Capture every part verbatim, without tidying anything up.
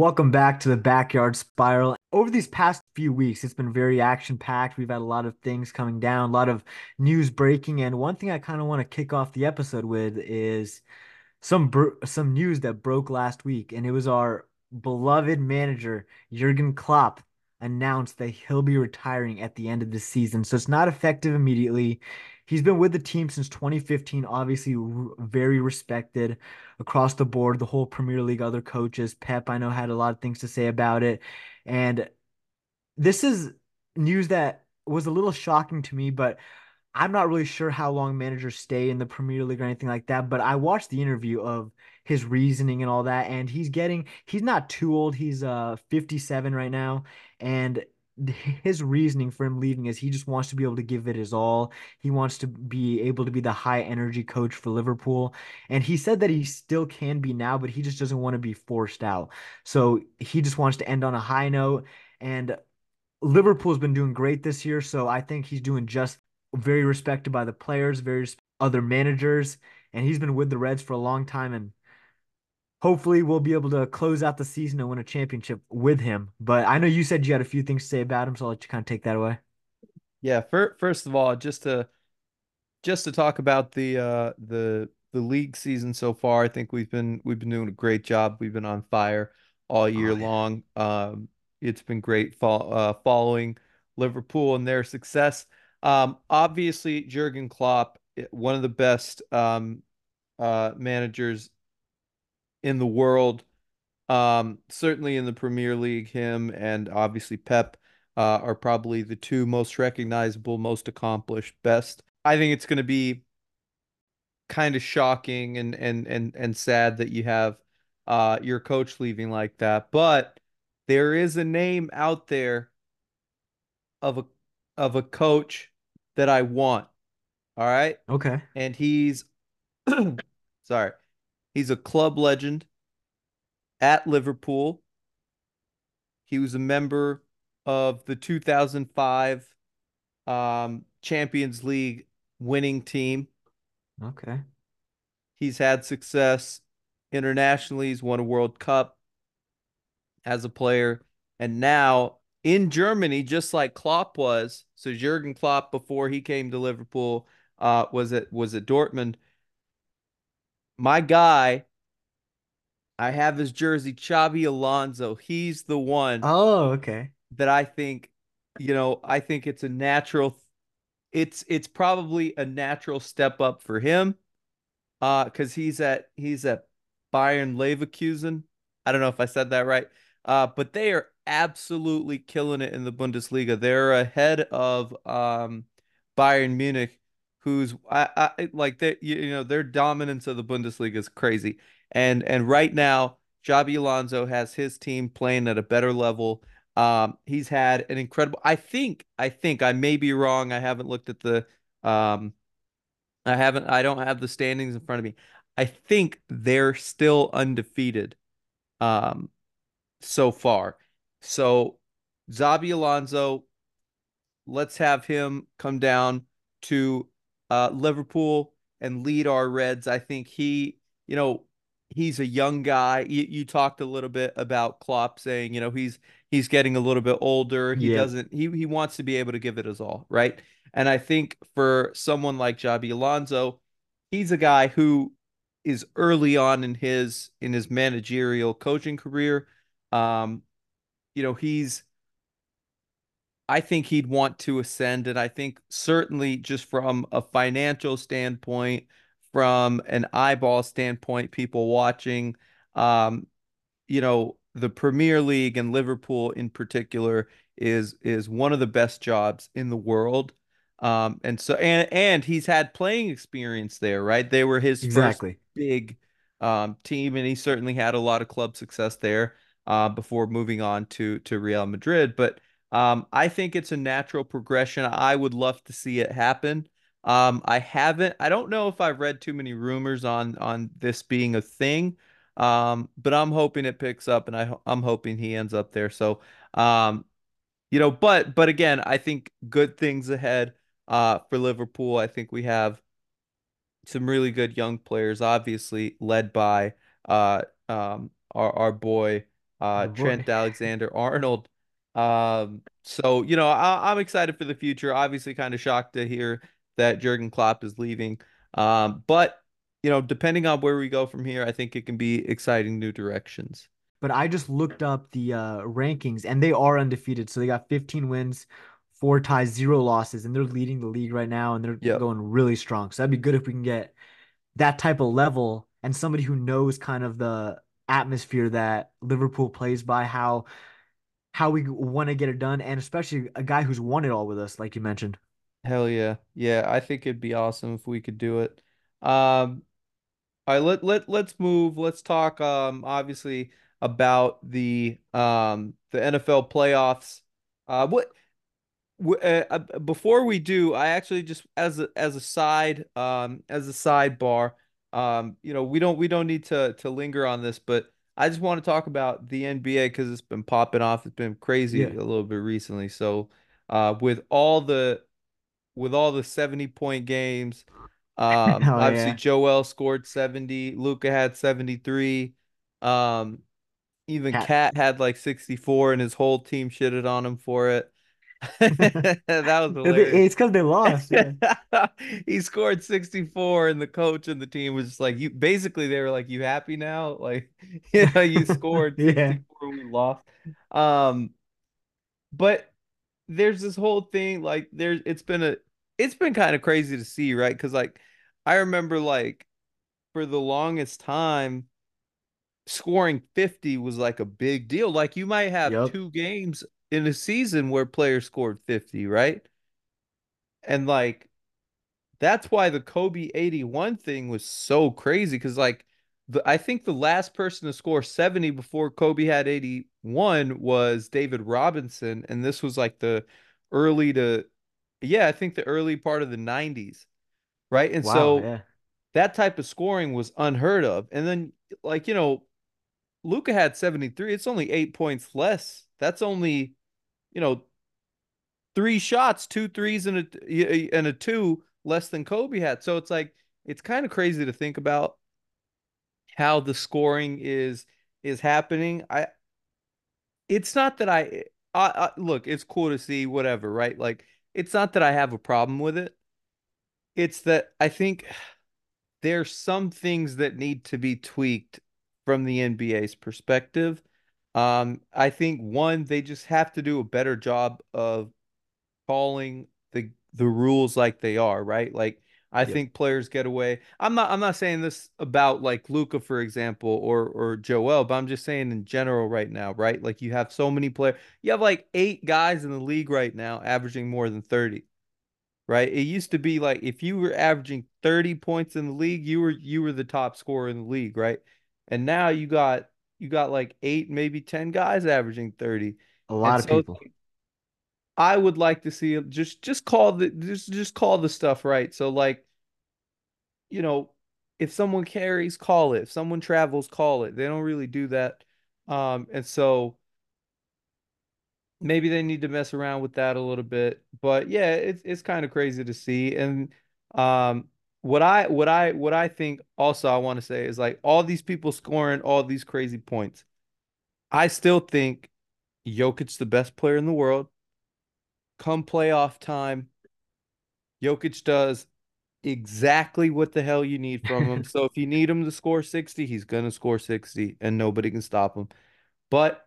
Welcome back to the Backyard Spiral. Over these past few weeks, it's been very action-packed. We've had a lot of things coming down, a lot of news breaking. And one thing I kind of want to kick off the episode with is some bro- some news that broke last week. And it was our beloved manager, Jurgen Klopp, announced that he'll be retiring at the end of the season. So it's not effective immediately. He's been with the team since twenty fifteen, obviously very respected across the board, the whole Premier League, other coaches. Pep, I know, had a lot of things to say about it. And this is news that was a little shocking to me, but I'm not really sure how long managers stay in the Premier League or anything like that. But I watched the interview of his reasoning and all that, and he's getting – he's not too old. He's uh fifty-seven right now, and – his reasoning for him leaving is he just wants to be able to give it his all. He wants to be able to be the high energy coach for Liverpool. And he said that he still can be now, but he just doesn't want to be forced out. So he just wants to end on a high note. And Liverpool's been doing great this year. So I think he's doing just very respected by the players, various other managers. And he's been with the Reds for a long time. And hopefully we'll be able to close out the season and win a championship with him. But I know you said you had a few things to say about him, so I'll let you kind of take that away. Yeah, for, first of all, just to just to talk about the uh, the the league season so far, I think we've been we've been doing a great job. We've been on fire all year oh, yeah. long. Um, it's been great fo- uh, following Liverpool and their success. Um, obviously, Jurgen Klopp, one of the best um, uh, managers in the world, um, certainly in the Premier League. Him and obviously Pep uh, are probably the two most recognizable, most accomplished, best. I think it's going to be kind of shocking and and and and sad that you have uh, your coach leaving like that. But there is a name out there of a of a coach that I want. All right. Okay. And he's sorry. He's a club legend at Liverpool. He was a member of the two thousand five um, Champions League winning team. Okay. He's had success internationally. He's won a World Cup as a player. And now in Germany, just like Klopp was, so Jurgen Klopp, before he came to Liverpool, uh, was at, was at Dortmund. My guy, I have his jersey, Xabi Alonso. He's the one. Oh, okay. That I think, you know, I think it's a natural. It's it's probably a natural step up for him, uh, because he's at he's at Bayern Leverkusen. I don't know if I said that right, uh, but they are absolutely killing it in the Bundesliga. They're ahead of um, Bayern Munich, who's I, I like that you know their dominance of the Bundesliga is crazy, and and right now Xabi Alonso has his team playing at a better level. Um, he's had an incredible. I think I think I may be wrong. I haven't looked at the um, I haven't I don't have the standings in front of me. I think they're still undefeated, um, so far. So Xabi Alonso, let's have him come down to Uh, Liverpool and lead our Reds. I think he, you know, he's a young guy. You, you talked a little bit about Klopp saying, you know, he's he's getting a little bit older. He yeah. doesn't. He he wants to be able to give it his all, right? And I think for someone like Xabi Alonso, he's a guy who is early on in his in his managerial coaching career. Um, you know, he's. I think he'd want to ascend, and I think certainly just from a financial standpoint, from an eyeball standpoint, people watching, um, you know, the Premier League and Liverpool in particular is is one of the best jobs in the world, um, and so and and he's had playing experience there, right? They were his exactly. first big um, team, and he certainly had a lot of club success there uh, before moving on to to Real Madrid, but. Um, I think it's a natural progression. I would love to see it happen. Um, I haven't, I don't know if I've read too many rumors on, on this being a thing, um, but I'm hoping it picks up and I, I'm hoping he ends up there. So, um, you know, but, but again, I think good things ahead, uh, for Liverpool. I think we have some really good young players, obviously led by, uh, um, our, our boy, uh, oh, Trent Alexander-Arnold. Um, so, you know, I, I'm excited for the future. Obviously kind of shocked to hear that Jurgen Klopp is leaving. Um, but, you know, depending on where we go from here, I think it can be exciting new directions. But I just looked up the uh, rankings, and they are undefeated. So they got fifteen wins, four ties, zero losses, and they're leading the league right now, and they're yep. going really strong. So that'd be good if we can get that type of level and somebody who knows kind of the atmosphere that Liverpool plays by, how how we want to get it done, and especially a guy who's won it all with us, like you mentioned. Hell yeah. Yeah, I think it'd be awesome if we could do it. Um, all right, let, let, let's move. Let's talk, um, obviously, about the um the N F L playoffs. Uh, what uh, before we do, I actually just as a, as a side um as a sidebar, um you know we don't we don't need to to linger on this, but I just want to talk about the N B A because it's been popping off. It's been crazy yeah. a little bit recently. So, uh, with all the with all the seventy point games, um, oh, obviously yeah. Joel scored seventy, Luca had seventy three, um. Even Cat. Cat had like sixty-four, and his whole team shitted on him for it. That was hilarious. It's because they lost. Yeah. He scored sixty-four, and the coach and the team was just like, "You." Basically, they were like, "You happy now? Like, you know, you scored sixty-four, and we lost." Um, but there's this whole thing. Like, there's it's been a it's been kind of crazy to see, right? Because like, I remember like for the longest time, scoring fifty was like a big deal. Like you might have yep. two games in a season where players scored fifty, right? And like that's why the Kobe eighty-one thing was so crazy, because like the I think the last person to score seventy before Kobe had eighty-one was David Robinson, and this was like the early to yeah I think the early part of the nineties, right? And wow, so yeah. that type of scoring was unheard of. And then like you know Luca had seventy-three. It's only eight points less. That's only, you know, three shots, two threes, and a and a two less than Kobe had. So it's like it's kind of crazy to think about how the scoring is is happening. I, it's not that I, I, I look. It's cool to see, whatever, right? Like it's not that I have a problem with it. It's that I think there's some things that need to be tweaked from the N B A's perspective. Um, I think one, they just have to do a better job of calling the the rules like they are, right? Like I yeah. think players get away. I'm not I'm not saying this about like Luka, for example, or or Joel, but I'm just saying in general right now, right? Like you have so many players. You have like eight guys in the league right now averaging more than thirty. Right. It used to be like if you were averaging thirty points in the league, you were you were the top scorer in the league. Right. And now you got you got like eight, maybe ten guys averaging thirty. A lot and of so people. I would like to see just just call the just just call the stuff right. So like, you know, if someone carries, call it. If someone travels, call it. They don't really do that. Um, and so maybe they need to mess around with that a little bit, but yeah, it's it's kind of crazy to see. And um, what I what I what I think also I want to say is like all these people scoring all these crazy points. I still think Jokic's the best player in the world. Come playoff time, Jokic does exactly what the hell you need from him. So if you need him to score sixty, he's gonna score sixty, and nobody can stop him. But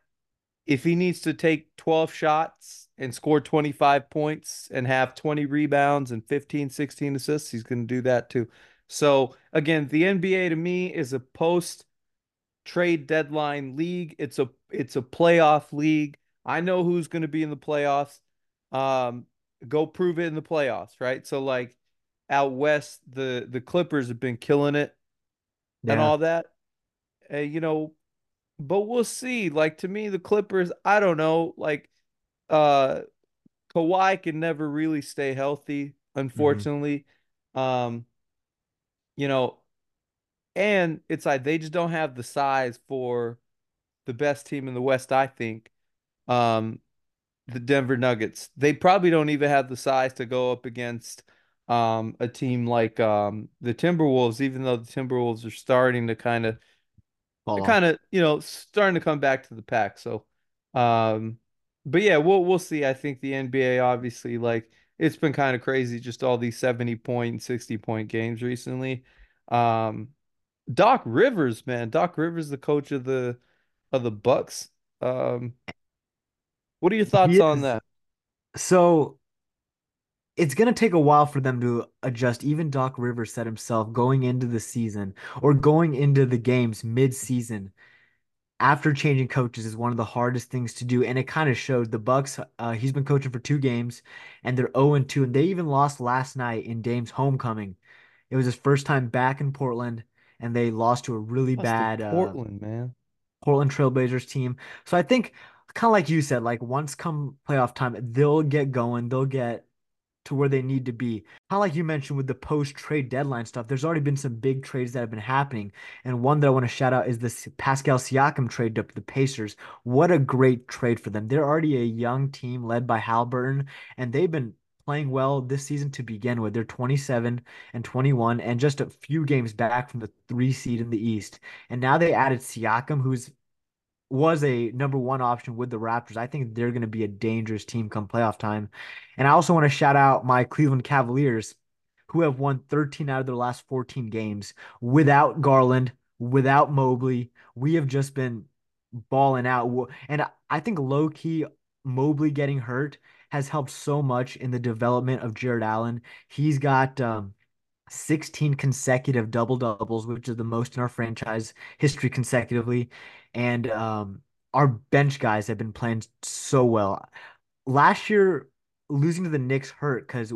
if he needs to take twelve shots and score twenty-five points and have twenty rebounds and fifteen, sixteen assists, he's going to do that too. So, again, the N B A to me is a post-trade deadline league. It's a it's a playoff league. I know who's going to be in the playoffs. Um, go prove it in the playoffs, right? So, like, out west, the, the Clippers have been killing it yeah. and all that. Uh, you know, but we'll see. Like, to me, the Clippers, I don't know. Like, uh, Kawhi can never really stay healthy, unfortunately. Mm-hmm. Um, you know, and it's like they just don't have the size for the best team in the West, I think, um, the Denver Nuggets. They probably don't even have the size to go up against um, a team like um, the Timberwolves, even though the Timberwolves are starting to kind of They're kind of, you know, starting to come back to the pack. So, um, but yeah, we'll we'll see. I think the N B A, obviously, like, it's been kind of crazy, just all these seventy point, sixty point games recently. Um, Doc Rivers, man, Doc Rivers, the coach of the of the Bucks. Um, what are your thoughts on that? So, it's going to take a while for them to adjust. Even Doc Rivers said himself, going into the season or going into the games mid-season after changing coaches is one of the hardest things to do. And it kind of showed. The Bucks, uh, he's been coaching for two games and they're oh and two. And they even lost last night in Dame's homecoming. It was his first time back in Portland and they lost to a really lost bad Portland, uh, man. Portland Trailblazers team. So I think, kind of like you said, like once come playoff time, they'll get going. They'll get to where they need to be. Kind of like you mentioned with the post-trade deadline stuff, there's already been some big trades that have been happening. And one that I want to shout out is this Pascal Siakam trade up to the Pacers. What a great trade for them. They're already a young team led by Haliburton, and they've been playing well this season to begin with. They're twenty-seven and twenty-one and just a few games back from the three seed in the East. And now they added Siakam, who's was a number one option with the Raptors. I think they're going to be a dangerous team come playoff time. And I also want to shout out my Cleveland Cavaliers, who have won thirteen out of their last fourteen games without Garland, without Mobley. We have just been balling out. And I think low-key Mobley getting hurt has helped so much in the development of Jared Allen. He's got um, sixteen consecutive double-doubles, which is the most in our franchise history consecutively. And um, our bench guys have been playing so well. Last year, losing to the Knicks hurt because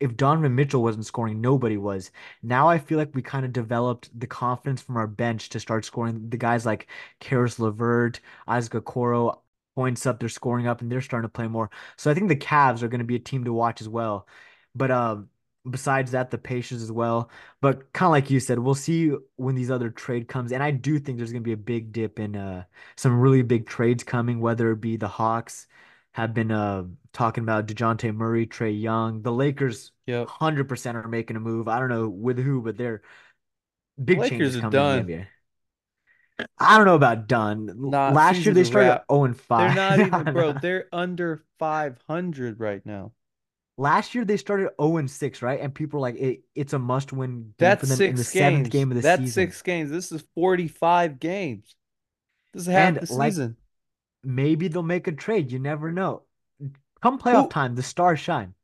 if Donovan Mitchell wasn't scoring, nobody was. Now I feel like we kind of developed the confidence from our bench to start scoring. The guys like Karis LeVert, Isaac Okoro, points up, they're scoring up, and they're starting to play more. So I think the Cavs are going to be a team to watch as well. But um, besides that, the Pacers as well. But kind of like you said, we'll see when these other trade comes. And I do think there's going to be a big dip in uh, some really big trades coming, whether it be the Hawks have been uh, talking about DeJounte Murray, Trae Young. The Lakers yep. one hundred percent are making a move. I don't know with who, but they're big the changes coming. Lakers are done. I don't know about done. Nah, Last year they started at oh and five. They're not even, bro, they're under five hundred right now. Last year they started oh and six, right? And people are like, it, it's a must-win game That's for them six in the games. seventh game of the That's season. That's six games. This is forty-five games. This is half and the season. Like, maybe they'll make a trade. You never know. Come playoff Ooh. time, the stars shine.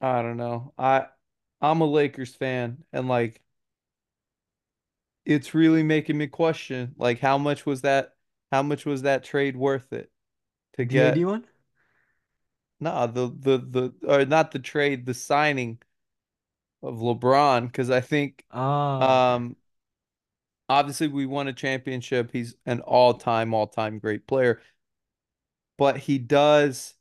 I don't know. I, I'm a Lakers fan, and like, it's really making me question, like, how much was that? How much was that trade worth it to get? The A D one? Nah, the the the or not the trade, the signing of LeBron, because I think oh. um obviously we won a championship. He's an all-time, all-time great player, but he does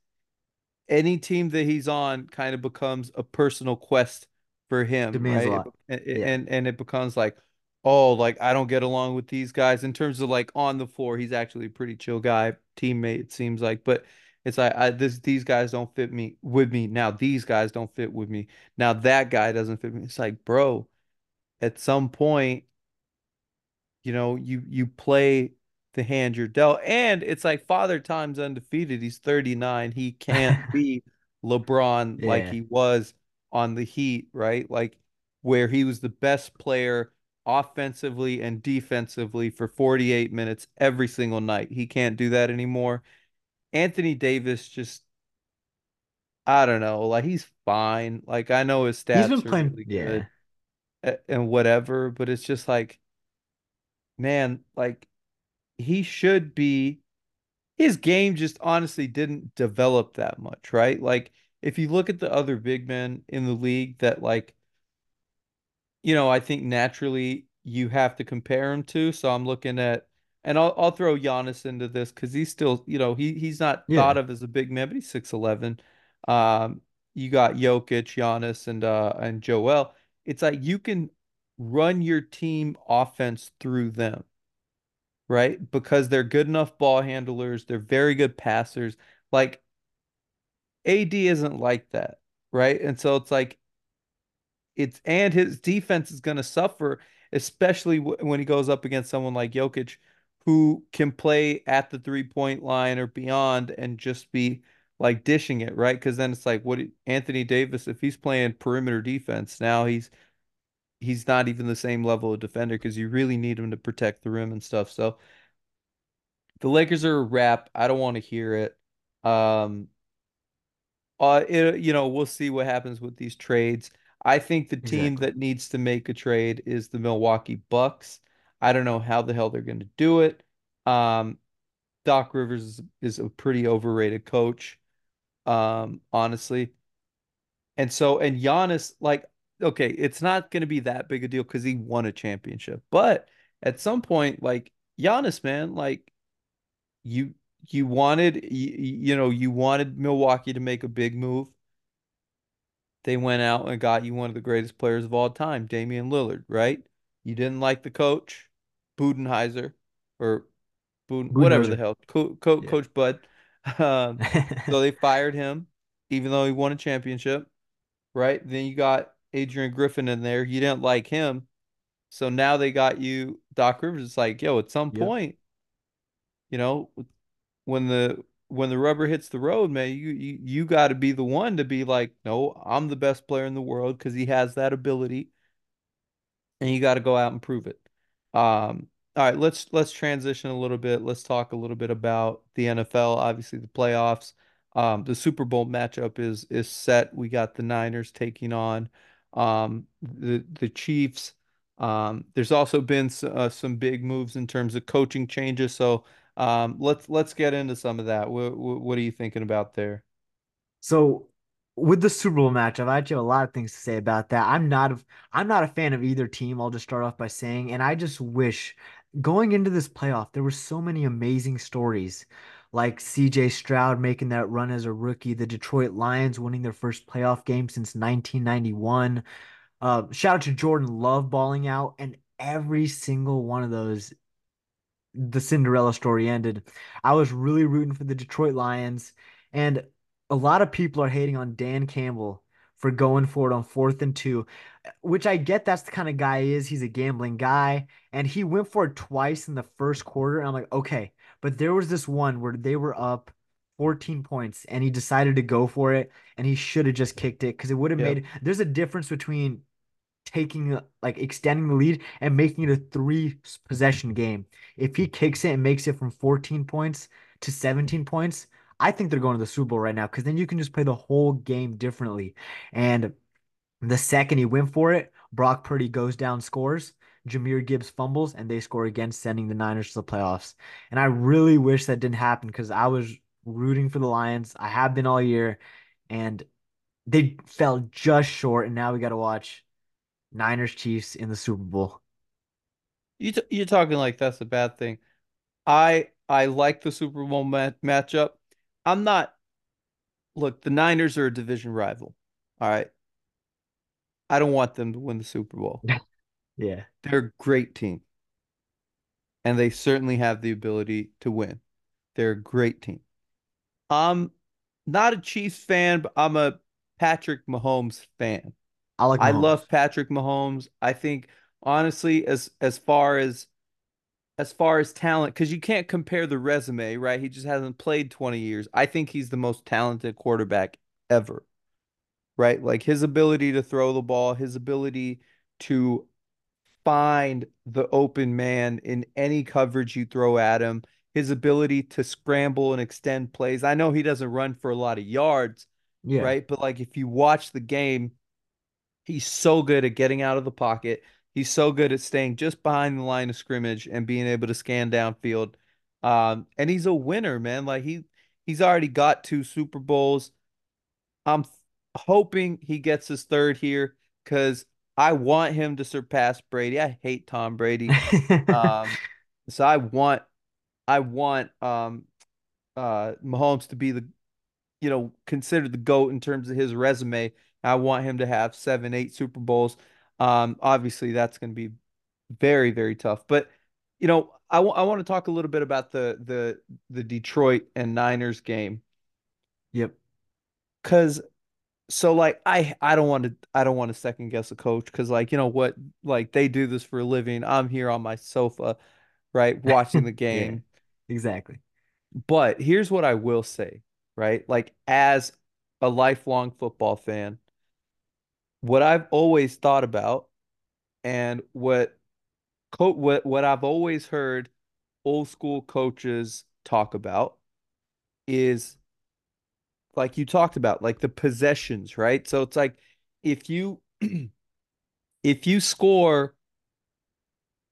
any team that he's on kind of becomes a personal quest for him, demands right? a lot. It, it, yeah. And and it becomes like, oh, like I don't get along with these guys in terms of like on the floor. He's actually a pretty chill guy, teammate, it seems like, but. It's like I, this, these guys don't fit me with me. Now these guys don't fit with me. Now that guy doesn't fit me. It's like, bro, at some point, you know, you you play the hand you're dealt. And it's like Father Time's undefeated. He's thirty-nine. He can't be LeBron yeah. like he was on the Heat, right? Like where he was the best player offensively and defensively for forty-eight minutes every single night. He can't do that anymore. Anthony Davis just, I don't know, like he's fine. Like I know his stats are playing, really yeah. good and whatever, but it's just like, man, like he should be, his game just honestly didn't develop that much, right? Like if you look at the other big men in the league that like, you know, I think naturally you have to compare him to. So I'm looking at, And I'll I'll throw Giannis into this because he's still, you know, he he's not yeah. thought of as a big man, but he's six eleven. Um, you got Jokic, Giannis, and uh and Joel. It's like you can run your team offense through them, right? Because they're good enough ball handlers, they're very good passers. Like A D isn't like that, right? And so it's like it's and his defense is gonna suffer. especially w- when he goes up against someone like Jokic, who can play at the three-point line or beyond and just be like dishing it, right? Because then it's like, what, Anthony Davis, if he's playing perimeter defense now, he's he's not even the same level of defender because you really need him to protect the rim and stuff. So the Lakers are a wrap. I don't want to hear it. Um, uh, it, you know, we'll see what happens with these trades. I think the team exactly. that needs to make a trade is the Milwaukee Bucks. I don't know how the hell they're going to do it. Um, Doc Rivers is, is a pretty overrated coach, um, honestly. And so, and Giannis, like, okay, it's not going to be that big a deal because he won a championship. But at some point, like, Giannis, man, like, you you wanted, you, you know, you wanted Milwaukee to make a big move. They went out and got you one of the greatest players of all time, Damian Lillard, right? You didn't like the coach, Budenheiser, or Buden, Budenheiser. whatever the hell, Co- Co- yeah. Coach Bud. Um, so they fired him, even though he won a championship, right? Then you got Adrian Griffin in there. You didn't like him. So now they got you, Doc Rivers. It's like, yo, at some yep. point, you know, when the when the rubber hits the road, man, you you, you got to be the one to be like, no, I'm the best player in the world because he has that ability. And you got to go out and prove it. Um, all right, let's let's transition a little bit. Let's talk a little bit about the N F L. Obviously, the playoffs. Um, the Super Bowl matchup is is set. We got the Niners taking on um, the the Chiefs. Um, there's also been uh, some big moves in terms of coaching changes. So um, let's let's get into some of that. What, what are you thinking about there? So. With the Super Bowl matchup, I actually have a lot of things to say about that. I'm not a, I'm not a fan of either team, I'll just start off by saying, and I just wish, going into this playoff, there were so many amazing stories, like C J Stroud making that run as a rookie, the Detroit Lions winning their first playoff game since nineteen ninety-one. Uh, shout out to Jordan Love balling out, and every single one of those, the Cinderella story ended. I was really rooting for the Detroit Lions, and a lot of people are hating on Dan Campbell for going for it on fourth and two, which I get that's the kind of guy he is. He's a gambling guy, and he went for it twice in the first quarter. And I'm like, okay, but there was this one where they were up fourteen points, and he decided to go for it, and he should have just kicked it because it would have yep. made – there's a difference between taking – like extending the lead and making it a three-possession game. If he kicks it and makes it from fourteen points to seventeen points – I think they're going to the Super Bowl right now because then you can just play the whole game differently. And the second he went for it, Brock Purdy goes down, scores, Jahmyr Gibbs fumbles, and they score again, sending the Niners to the playoffs. And I really wish that didn't happen because I was rooting for the Lions. I have been all year, and they fell just short, and now we got to watch Niners-Chiefs in the Super Bowl. You t- you're talking like that's a bad thing. I I like the Super Bowl mat- matchup. I'm not – look, the Niners are a division rival, all right? I don't want them to win the Super Bowl. Yeah. They're a great team, and they certainly have the ability to win. They're a great team. I'm not a Chiefs fan, but I'm a Patrick Mahomes fan. I like Mahomes. I love Patrick Mahomes. I think, honestly, as as far as – As far as talent, because you can't compare the resume, right? He just hasn't played twenty years. I think he's the most talented quarterback ever, right? Like his ability to throw the ball, his ability to find the open man in any coverage you throw at him, his ability to scramble and extend plays. I know he doesn't run for a lot of yards, yeah. right? But like if you watch the game, he's so good at getting out of the pocket. He's so good at staying just behind the line of scrimmage and being able to scan downfield. Um, and he's a winner, man. Like he he's already got two Super Bowls. I'm f- hoping he gets his third here because I want him to surpass Brady. I hate Tom Brady. um, so I want I want um, uh, Mahomes to be the, you know, considered the GOAT in terms of his resume. I want him to have seven, eight Super Bowls. Um, obviously, that's going to be very, very tough. But, you know, I, w- I want to talk a little bit about the the the Detroit and Niners game. Yep. Because So like I I don't want to I don't want to second guess a coach, because like, you know what, like they do this for a living. I'm here on my sofa, right, watching the game. Yeah, exactly. But here's what I will say, right? Like, as a lifelong football fan, what I've always thought about and what co- what what I've always heard old school coaches talk about is, like you talked about, like the possessions, right? So it's like, if you if you score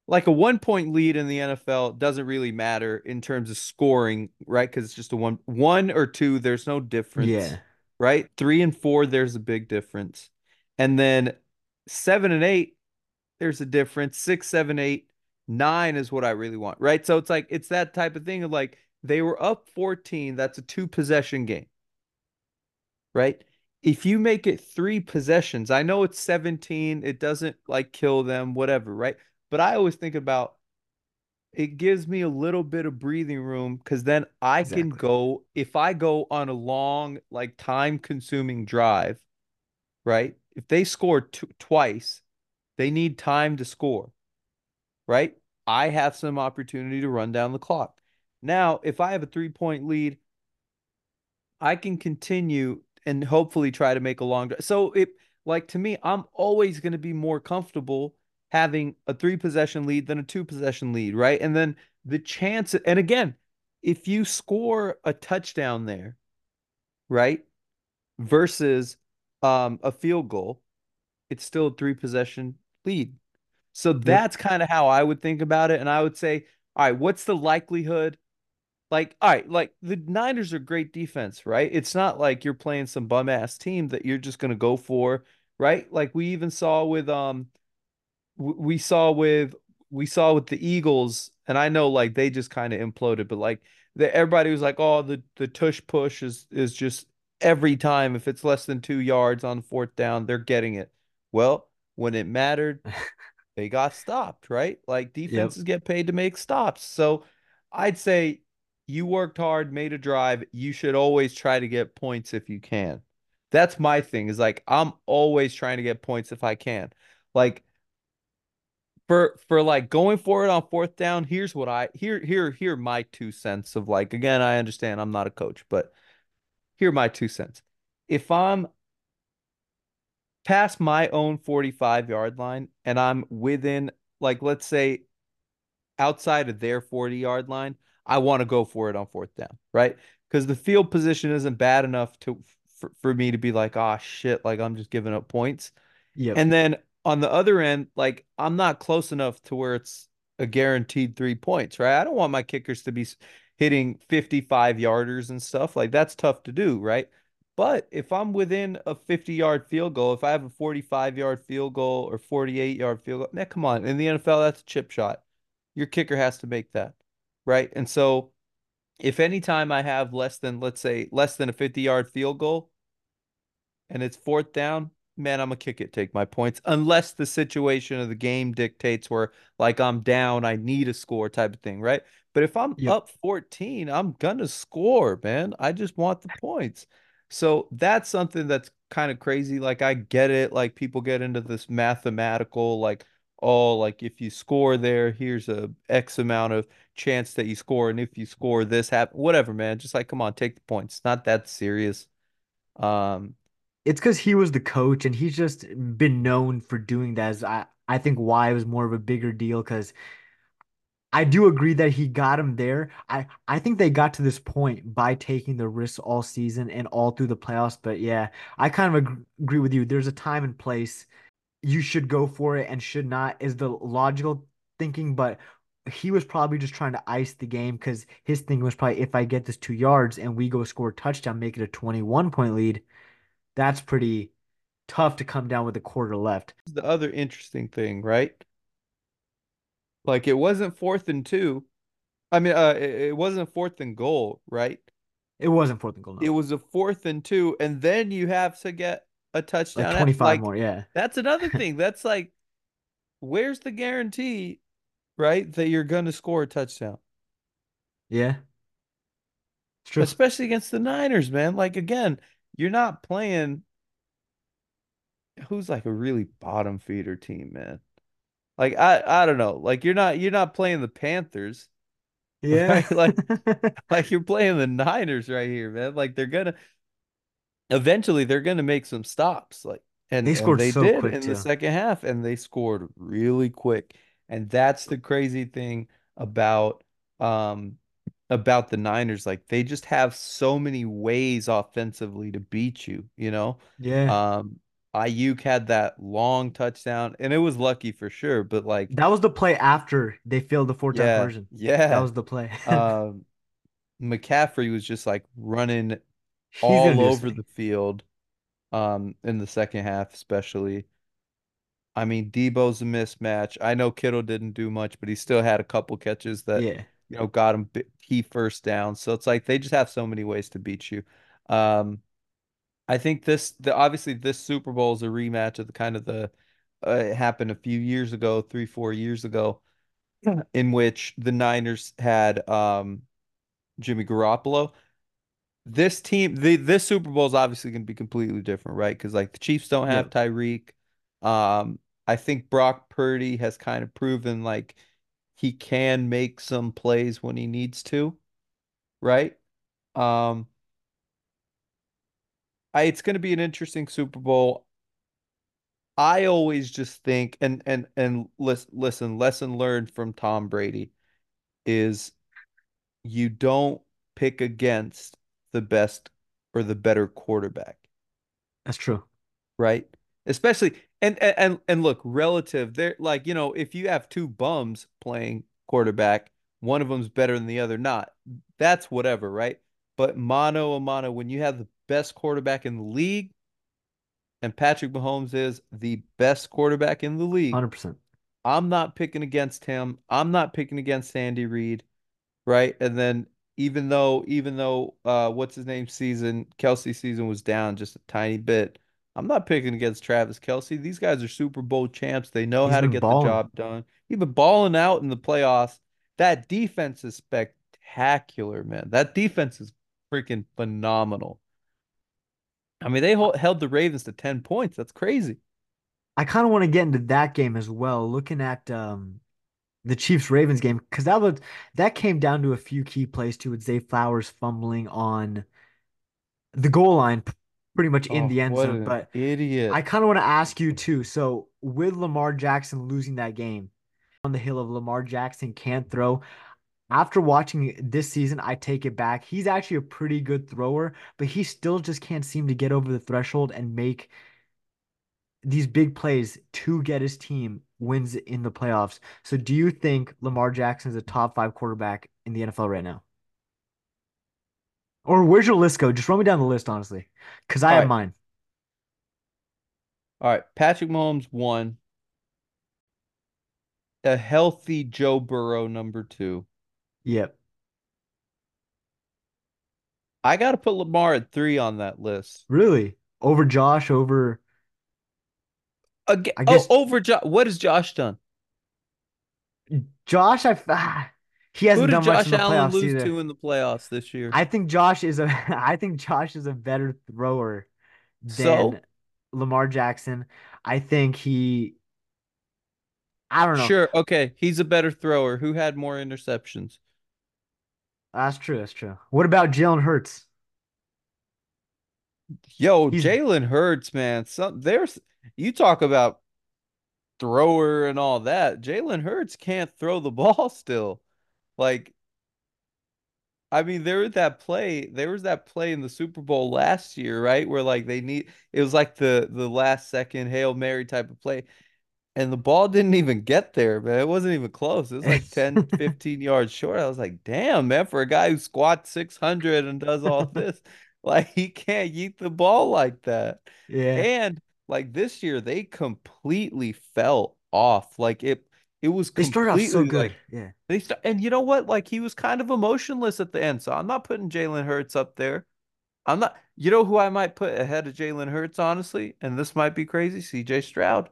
like a one point lead in the N F L, it doesn't really matter in terms of scoring, right? Because it's just a one one or two, there's no difference. Yeah. Right? Three and four, there's a big difference. And then seven and eight, there's a difference. Six, seven, eight, nine is what I really want. Right. So it's like, it's that type of thing of like, they were up fourteen. That's a two possession game. Right? If you make it three possessions, I know it's seventeen, it doesn't like kill them, whatever, right? But I always think about, it gives me a little bit of breathing room, because then I exactly. can go, if I go on a long, like time-consuming drive, right? If they score t- twice, they need time to score, right? I have some opportunity to run down the clock. Now, if I have a three-point lead, I can continue and hopefully try to make a long drive. So it, like, to me, I'm always going to be more comfortable having a three possession lead than a two possession lead. Right. And then the chance. And again, if you score a touchdown there, right, versus um, a field goal, it's still a three possession lead. So that's kind of how I would think about it. And I would say, all right, what's the likelihood? Like, all right, like the Niners are great defense, right? It's not like you're playing some bum ass team that you're just going to go for, right? Like we even saw with, um, we saw with, we saw with the Eagles, and I know like they just kind of imploded, but like the, everybody was like, oh, the, the tush push is, is just every time. If it's less than two yards on fourth down, they're getting it. Well, when it mattered, they got stopped, right? Like defenses yep. get paid to make stops. So I'd say, you worked hard, made a drive. You should always try to get points if you can. That's my thing, is like, I'm always trying to get points if I can. Like for, for like going for it on fourth down, here's what I, here, here, here, my two cents of like, again, I understand I'm not a coach, but here are my two cents. If I'm past my own forty-five yard line and I'm within, like, let's say outside of their forty yard line, I want to go for it on fourth down, right? Because the field position isn't bad enough to for, for me to be like, ah, oh, shit, like I'm just giving up points. Yeah. And then on the other end, like I'm not close enough to where it's a guaranteed three points, right? I don't want my kickers to be hitting fifty-five yarders and stuff. Like that's tough to do, right? But if I'm within a fifty-yard field goal, if I have a forty-five-yard field goal or forty-eight-yard field goal, man, come on. In the N F L, that's a chip shot. Your kicker has to make that. Right. And so if any time I have less than, let's say, less than a fifty-yard field goal and it's fourth down, man, I'm going to kick it, take my points, unless the situation of the game dictates where, like, I'm down, I need a score type of thing. Right. But if I'm yep. up fourteen, I'm going to score, man. I just want the points. So that's something that's kind of crazy. Like, I get it. Like, people get into this mathematical, like, oh, like if you score there, here's a X amount of chance that you score. And if you score this happen, whatever, man, just like, come on, take the points. It's not that serious. Um, It's because he was the coach and he's just been known for doing that. As I, I think why it was more of a bigger deal, because I do agree that he got him there. I, I think they got to this point by taking the risks all season and all through the playoffs. But yeah, I kind of ag- agree with you. There's a time and place. You should go for it and should not is the logical thinking, but he was probably just trying to ice the game, because his thing was probably, if I get this two yards and we go score a touchdown, make it a twenty-one point lead, that's pretty tough to come down with a quarter left. The other interesting thing, right? Like it wasn't fourth and two. I mean, uh, it, it wasn't fourth and goal, right? It wasn't fourth and goal. No. It was a fourth and two, and then you have to get a touchdown, like twenty-five like, more, yeah. That's another thing. That's like, where's the guarantee, right, that you're going to score a touchdown? Yeah, it's true. Especially against the Niners, man. Like again, you're not playing who's like a really bottom feeder team, man. Like I, I don't know. Like you're not you're not playing the Panthers. Yeah. Right? Like like you're playing the Niners right here, man. Like they're gonna eventually they're gonna make some stops. Like and they scored and they so did quick in too. the second half, and they scored really quick. And that's the crazy thing about um about the Niners. Like they just have so many ways offensively to beat you, you know? Yeah. Um Ayuk had that long touchdown, and it was lucky for sure, but like that was the play after they failed the four-time yeah, version. Yeah. That was the play. um McCaffrey was just like running He's all over the field um in the second half, especially. I mean, Debo's a mismatch. I know Kittle didn't do much, but he still had a couple catches that yeah. you know got him key first down. So it's like they just have so many ways to beat you. Um I think this, the, obviously, this Super Bowl is a rematch of the kind of the uh, it happened a few years ago, three, four years ago, yeah. in which the Niners had um, Jimmy Garoppolo. This team, the this Super Bowl is obviously going to be completely different, right? Because like the Chiefs don't have yeah. Tyreek. Um, I think Brock Purdy has kind of proven like he can make some plays when he needs to, right? Um. I, it's going to be an interesting Super Bowl. I always just think, and and and listen, listen, lesson learned from Tom Brady is you don't pick against the best or the better quarterback. That's true, right? Especially and and and look, relative. They're like, you know, if you have two bums playing quarterback, one of them's better than the other not. That's whatever, right? But mano a mano, when you have the best quarterback in the league, and Patrick Mahomes is the best quarterback in the league. one hundred percent. I'm not picking against him. I'm not picking against Andy Reid, right? And then even though, even though, uh, what's his name? Season Kelsey season was down just a tiny bit. I'm not picking against Travis Kelsey. These guys are Super Bowl champs. They know He's how to get balling. the job done. He's been balling out in the playoffs. That defense is spectacular, man. That defense is freaking phenomenal. I mean, they hold, held the Ravens to ten points. That's crazy. I kind of want to get into that game as well, looking at um, the Chiefs-Ravens game, because that was, that came down to a few key plays, too, with Zay Flowers fumbling on the goal line pretty much in oh, the end zone. But idiot. I kind of want to ask you, too, so with Lamar Jackson losing that game, on the hill of Lamar Jackson can't throw – after watching this season, I take it back. He's actually a pretty good thrower, but he still just can't seem to get over the threshold and make these big plays to get his team wins in the playoffs. So do you think Lamar Jackson is a top five quarterback in the N F L right now? Or where's your list go? Just run me down the list, honestly, because I All have right. mine. All right, Patrick Mahomes, one. A healthy Joe Burrow, number two. Yep. I got to put Lamar at three on that list. Really? Over Josh, over... Again, I guess... Oh, over Josh. What has Josh done? Josh, I... Ah, he hasn't done much in the playoffs either. Who did Josh Allen lose to in the playoffs this year? I think Josh is a... I think Josh is a better thrower than so? Lamar Jackson. I think he... I don't know. Sure, okay. He's a better thrower. Who had more interceptions? That's true. That's true. What about Jalen Hurts? Yo, Jalen Hurts, man. Some there's you talk about thrower and all that. Jalen Hurts can't throw the ball still. Like, I mean, there was that play. There was that play in the Super Bowl last year, right? Where like they need it was like the the last second Hail Mary type of play. And the ball didn't even get there, man. It wasn't even close. It was like ten, fifteen yards short. I was like, damn, man, for a guy who squats six hundred and does all this, like, he can't yeet the ball like that. Yeah. And, like, this year, they completely fell off. Like, it it was completely, They started off so good. Like, yeah. They start, and you know what? Like, he was kind of emotionless at the end. So I'm not putting Jalen Hurts up there. I'm not. You know who I might put ahead of Jalen Hurts, honestly? And this might be crazy. C J Stroud.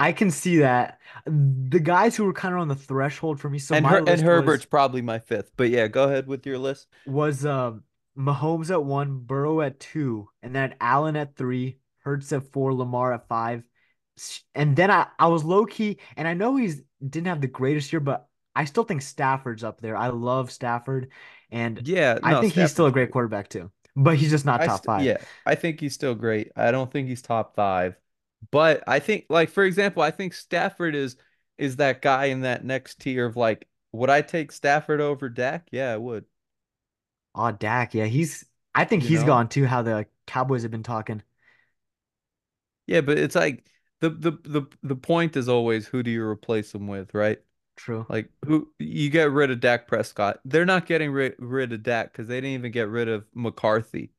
I can see that. The guys who were kind of on the threshold for me. So and, my her, list and Herbert's was, probably my fifth. But yeah, go ahead with your list. Was um, Mahomes at one, Burrow at two, and then Allen at three, Hurts at four, Lamar at five. And then I, I was low-key, and I know he's didn't have the greatest year, but I still think Stafford's up there. I love Stafford, and yeah, no, I think Stafford, he's still a great quarterback too, but he's just not top st- five. Yeah, I think he's still great. I don't think he's top five, but I think, like, for example, I think Stafford is is that guy in that next tier of, like, would I take Stafford over Dak? Yeah, I would. Oh, Dak, yeah, he's I think you he's know? gone too, how the Cowboys have been talking. Yeah, but it's like the the the the point is always, who do you replace him with, right? True. Like, who you get rid of Dak Prescott. They're not getting rid, rid of Dak because they didn't even get rid of McCarthy.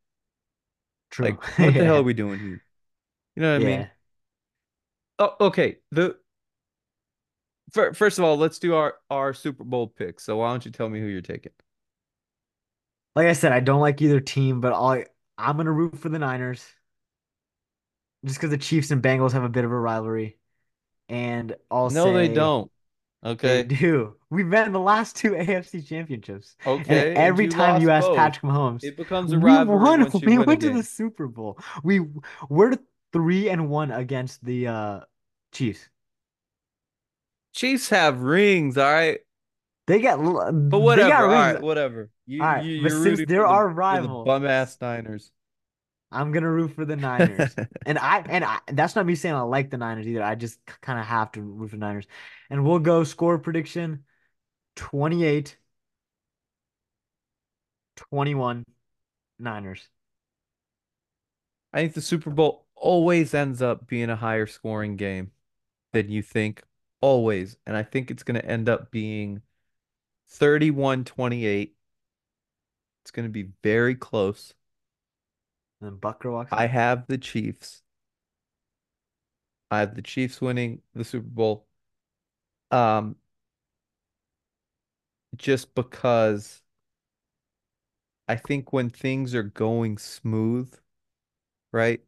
True. Like, what yeah. the hell are we doing here? You know what yeah. I mean? Oh, okay. The first of all, let's do our, our Super Bowl picks. So why don't you tell me who you're taking? Like I said, I don't like either team, but I'll, I'm going to root for the Niners just because the Chiefs and Bengals have a bit of a rivalry. And I'll no, say... No, they don't. Okay. They do. We've met in the last two A F C championships. Okay. And every and you time you ask both. Patrick Mahomes, it becomes a rivalry. We won. Once you we win went again. to the Super Bowl. We we're three and one against the uh, Chiefs. Chiefs have rings, all right. They got, but whatever. They got rings. All right, whatever. You, all right, you, but since they're our the, rivals, bum ass Niners. I'm gonna root for the Niners, and I and I, that's not me saying I like the Niners either. I just kind of have to root for the Niners, and we'll go score prediction, twenty-eight twenty-one, Niners. I think the Super Bowl always ends up being a higher scoring game than you think, always, and I think it's gonna end up being thirty-one twenty-eight. It's gonna be very close. And then Bucker walks out. I have the Chiefs. I have the Chiefs winning the Super Bowl. Um, just because I think when things are going smooth, right,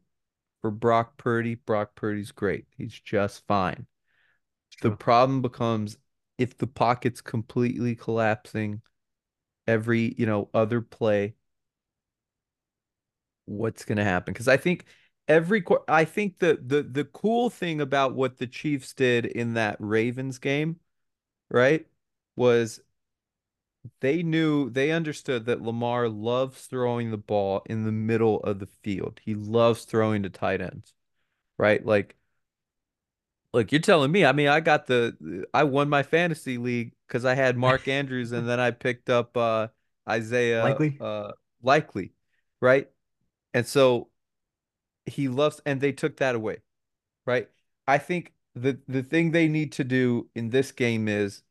for Brock Purdy, Brock Purdy's great. He's just fine. True. The problem becomes if the pocket's completely collapsing every, you know, other play. What's going to happen? Because I think every I think the the the cool thing about what the Chiefs did in that Ravens game, right, was they knew they understood that Lamar loves throwing the ball in the middle of the field. He loves throwing to tight ends, right? Like, look, you're telling me. I mean, I got the I won my fantasy league because I had Mark Andrews and then I picked up uh, Isaiah Likely, uh, Likely, right? And so he loves, and they took that away, right? I think the, the thing they need to do in this game is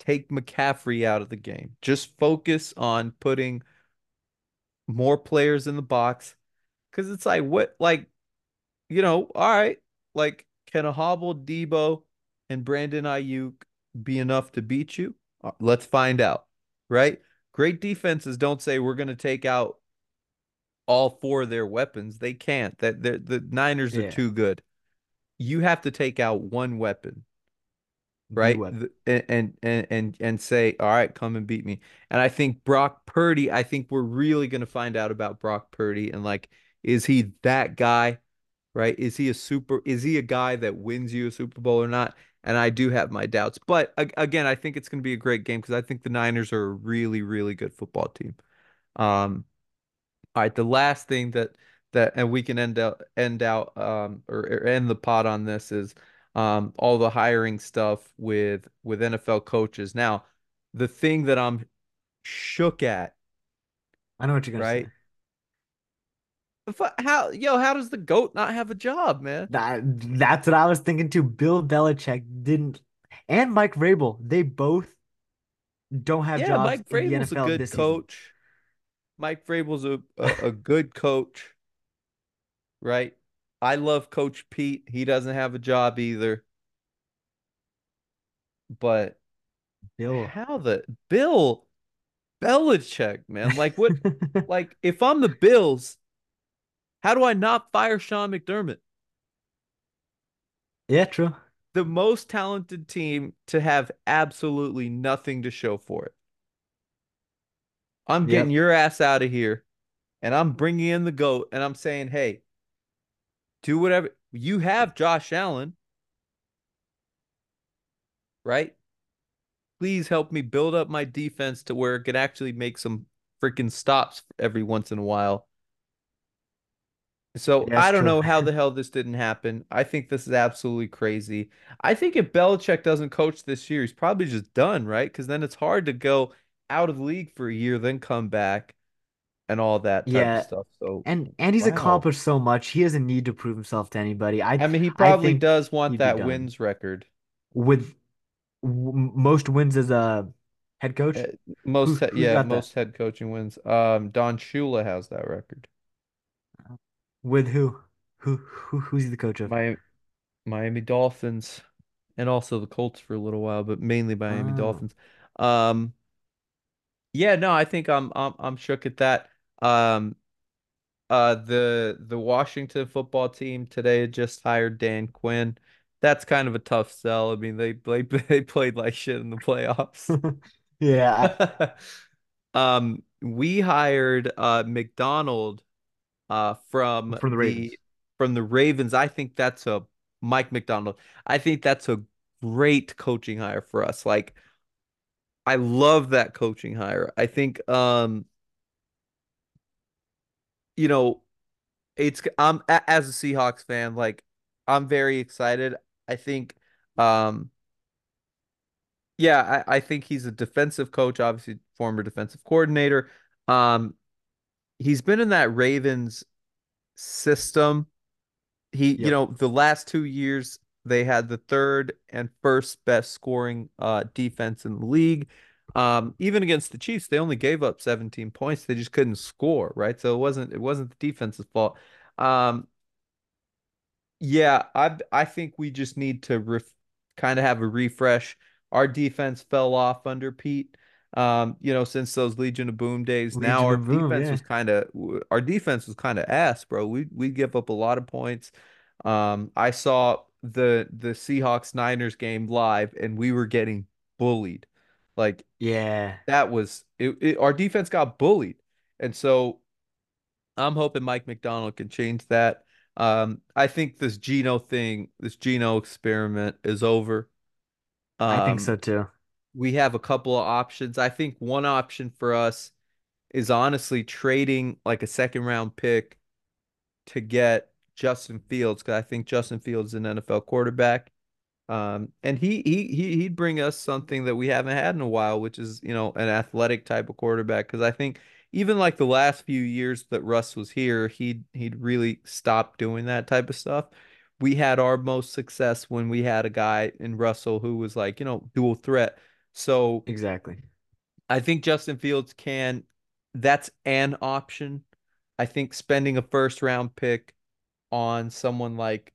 take McCaffrey out of the game. Just focus on putting more players in the box. Because it's like, what, like, you know, all right, like, can a Hobble, Debo, and Brandon Ayuk be enough to beat you? Let's find out, right? Great defenses don't say we're going to take out all four of their weapons. They can't. That the Niners are yeah. too good. You have to take out one weapon, right? Weapon. And, and and and say, all right, come and beat me. And I think Brock Purdy, I think we're really going to find out about Brock Purdy and, like, is he that guy, right? Is he a super? Is he a guy that wins you a Super Bowl or not? And I do have my doubts. But again, I think it's going to be a great game because I think the Niners are a really, really good football team. Um. All right, the last thing that that and we can end out end out um or, or end the pod on this is um all the hiring stuff with with N F L coaches. Now, the thing that I'm shook at, I know what you're gonna right? say. Right? How yo? How does the GOAT not have a job, man? That, that's what I was thinking too. Bill Belichick didn't, and Mike Vrabel. They both don't have yeah, jobs. Mike Vrabel's in the N F L a good coach. Season. Mike Vrabel's a, a, a good coach, right? I love Coach Pete. He doesn't have a job either. But Bill, how the Bill Belichick, man? Like what? Like if I'm the Bills, how do I not fire Sean McDermott? Yeah, true. The most talented team to have absolutely nothing to show for it. I'm getting yep. your ass out of here, and I'm bringing in the GOAT, and I'm saying, hey, Do whatever. You have Josh Allen, right? Please help me build up my defense to where it can actually make some freaking stops every once in a while. So That's I don't true. know how the hell this didn't happen. I think this is absolutely crazy. I think if Belichick doesn't coach this year, he's probably just done, right? Because then it's hard to go out of the league for a year, then come back and all that type yeah. of stuff. So and and he's wow. accomplished so much. He doesn't need to prove himself to anybody. I, I mean, he probably does want that wins record. With most wins as a head coach? Uh, most, who's, who's yeah, most that? head coaching wins. Um, Don Shula has that record. With who? Who who who's he the coach of? Miami, Miami Dolphins, and also the Colts for a little while, but mainly Miami oh. Dolphins. Um, yeah, no, I think I'm I'm I'm shook at that. Um, uh, the the Washington football team today just hired Dan Quinn. That's kind of a tough sell. I mean, they they they played like shit in the playoffs. yeah. um, we hired uh McDonald. Uh, from from the Ravens. The, from the Ravens, I think that's a Mike McDonald. I think that's a great coaching hire for us. Like, I love that coaching hire. I think, um, you know, it's I'm as a Seahawks fan, like I'm very excited. I think, um, yeah, I, I think he's a defensive coach, obviously former defensive coordinator. Um. He's been in that Ravens system. He, yep. you know, the last two years, they had the third and first best scoring uh, defense in the league. Um, even against the Chiefs, they only gave up seventeen points. They just couldn't score, right? So it wasn't it wasn't the defense's fault. Um, yeah, I I think we just need to ref- kind of have a refresh. Our defense fell off under Pete. Um, you know, since those Legion of Boom days, Legion now our boom, defense yeah. was kind of our defense was kind of ass, bro. We we give up a lot of points. Um, I saw the the Seahawks Niners game live, and we were getting bullied. Like, yeah, that was it, it. Our defense got bullied, and so I'm hoping Mike McDonald can change that. Um, I think this Geno thing, this Geno experiment, is over. Um, I think so too. We have a couple of options. I think one option for us is honestly trading like a second round pick to get Justin Fields, because I think Justin Fields is an N F L quarterback, um, and he he he he'd bring us something that we haven't had in a while, which is you know an athletic type of quarterback. Because I think even like the last few years that Russ was here, he he'd really stopped doing that type of stuff. We had our most success when we had a guy in Russell who was like you know dual threat. So exactly, I think Justin Fields can. That's an option. I think spending a first round pick on someone like,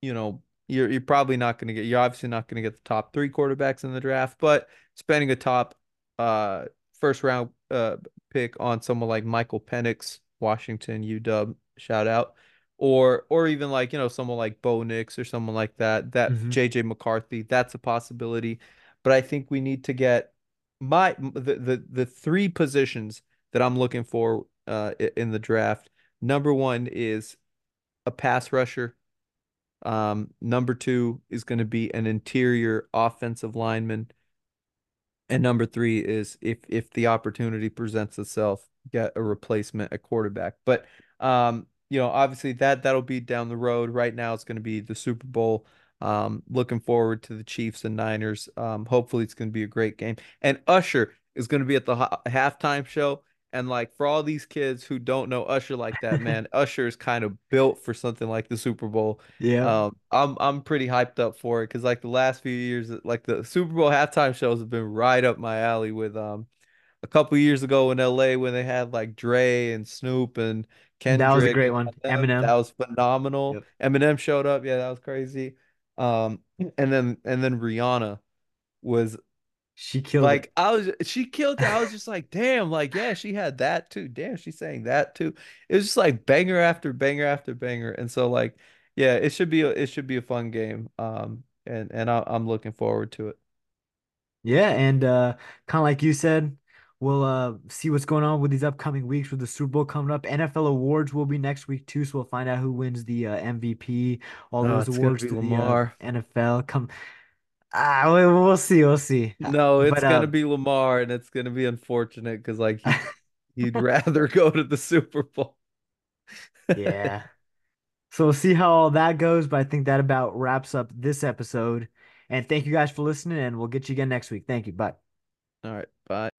you know, you're you're probably not going to get. You're obviously not going to get the top three quarterbacks in the draft, but spending a top uh first round uh pick on someone like Michael Penix, Washington U W, shout out, or or even like you know someone like Bo Nix or someone like that. That mm-hmm. J J McCarthy, that's a possibility. But I think we need to get my the, the, the three positions that I'm looking for uh, in the draft. Number one is a pass rusher. Um, number two is going to be an interior offensive lineman. And number three is if if the opportunity presents itself, get a replacement at quarterback. But, um, you know, obviously that that'll be down the road. Right now it's going to be the Super Bowl. Um, looking forward to the Chiefs and Niners. Um, hopefully it's going to be a great game. And Usher is going to be at the ha- halftime show. And like for all these kids who don't know Usher like that, man, Usher is kind of built for something like the Super Bowl. Yeah, um, I'm I'm pretty hyped up for it because like the last few years, like the Super Bowl halftime shows have been right up my alley. With um, a couple years ago in L A when they had like Dre and Snoop and Kendrick, that was a great one. Eminem, that was phenomenal. Yep. Eminem showed up. Yeah, that was crazy. Um and then and then Rihanna was she killed like it. I was she killed it. I was just like damn like yeah she had that too damn she sang that too it was just like banger after banger after banger and so like yeah it should be a, it should be a fun game um and and I, I'm looking forward to it yeah and uh kind of like you said We'll uh, see what's going on with these upcoming weeks with the Super Bowl coming up. N F L awards will be next week too, so we'll find out who wins the uh, M V P. All no, those awards to Lamar. The uh, N F L come. Ah, uh, we'll, we'll see. We'll see. No, it's but, gonna uh, be Lamar, and it's gonna be unfortunate because like he, he'd rather go to the Super Bowl. Yeah. So we'll see how all that goes, but I think that about wraps up this episode. And thank you guys for listening, and we'll get you again next week. Thank you. Bye. All right. Bye.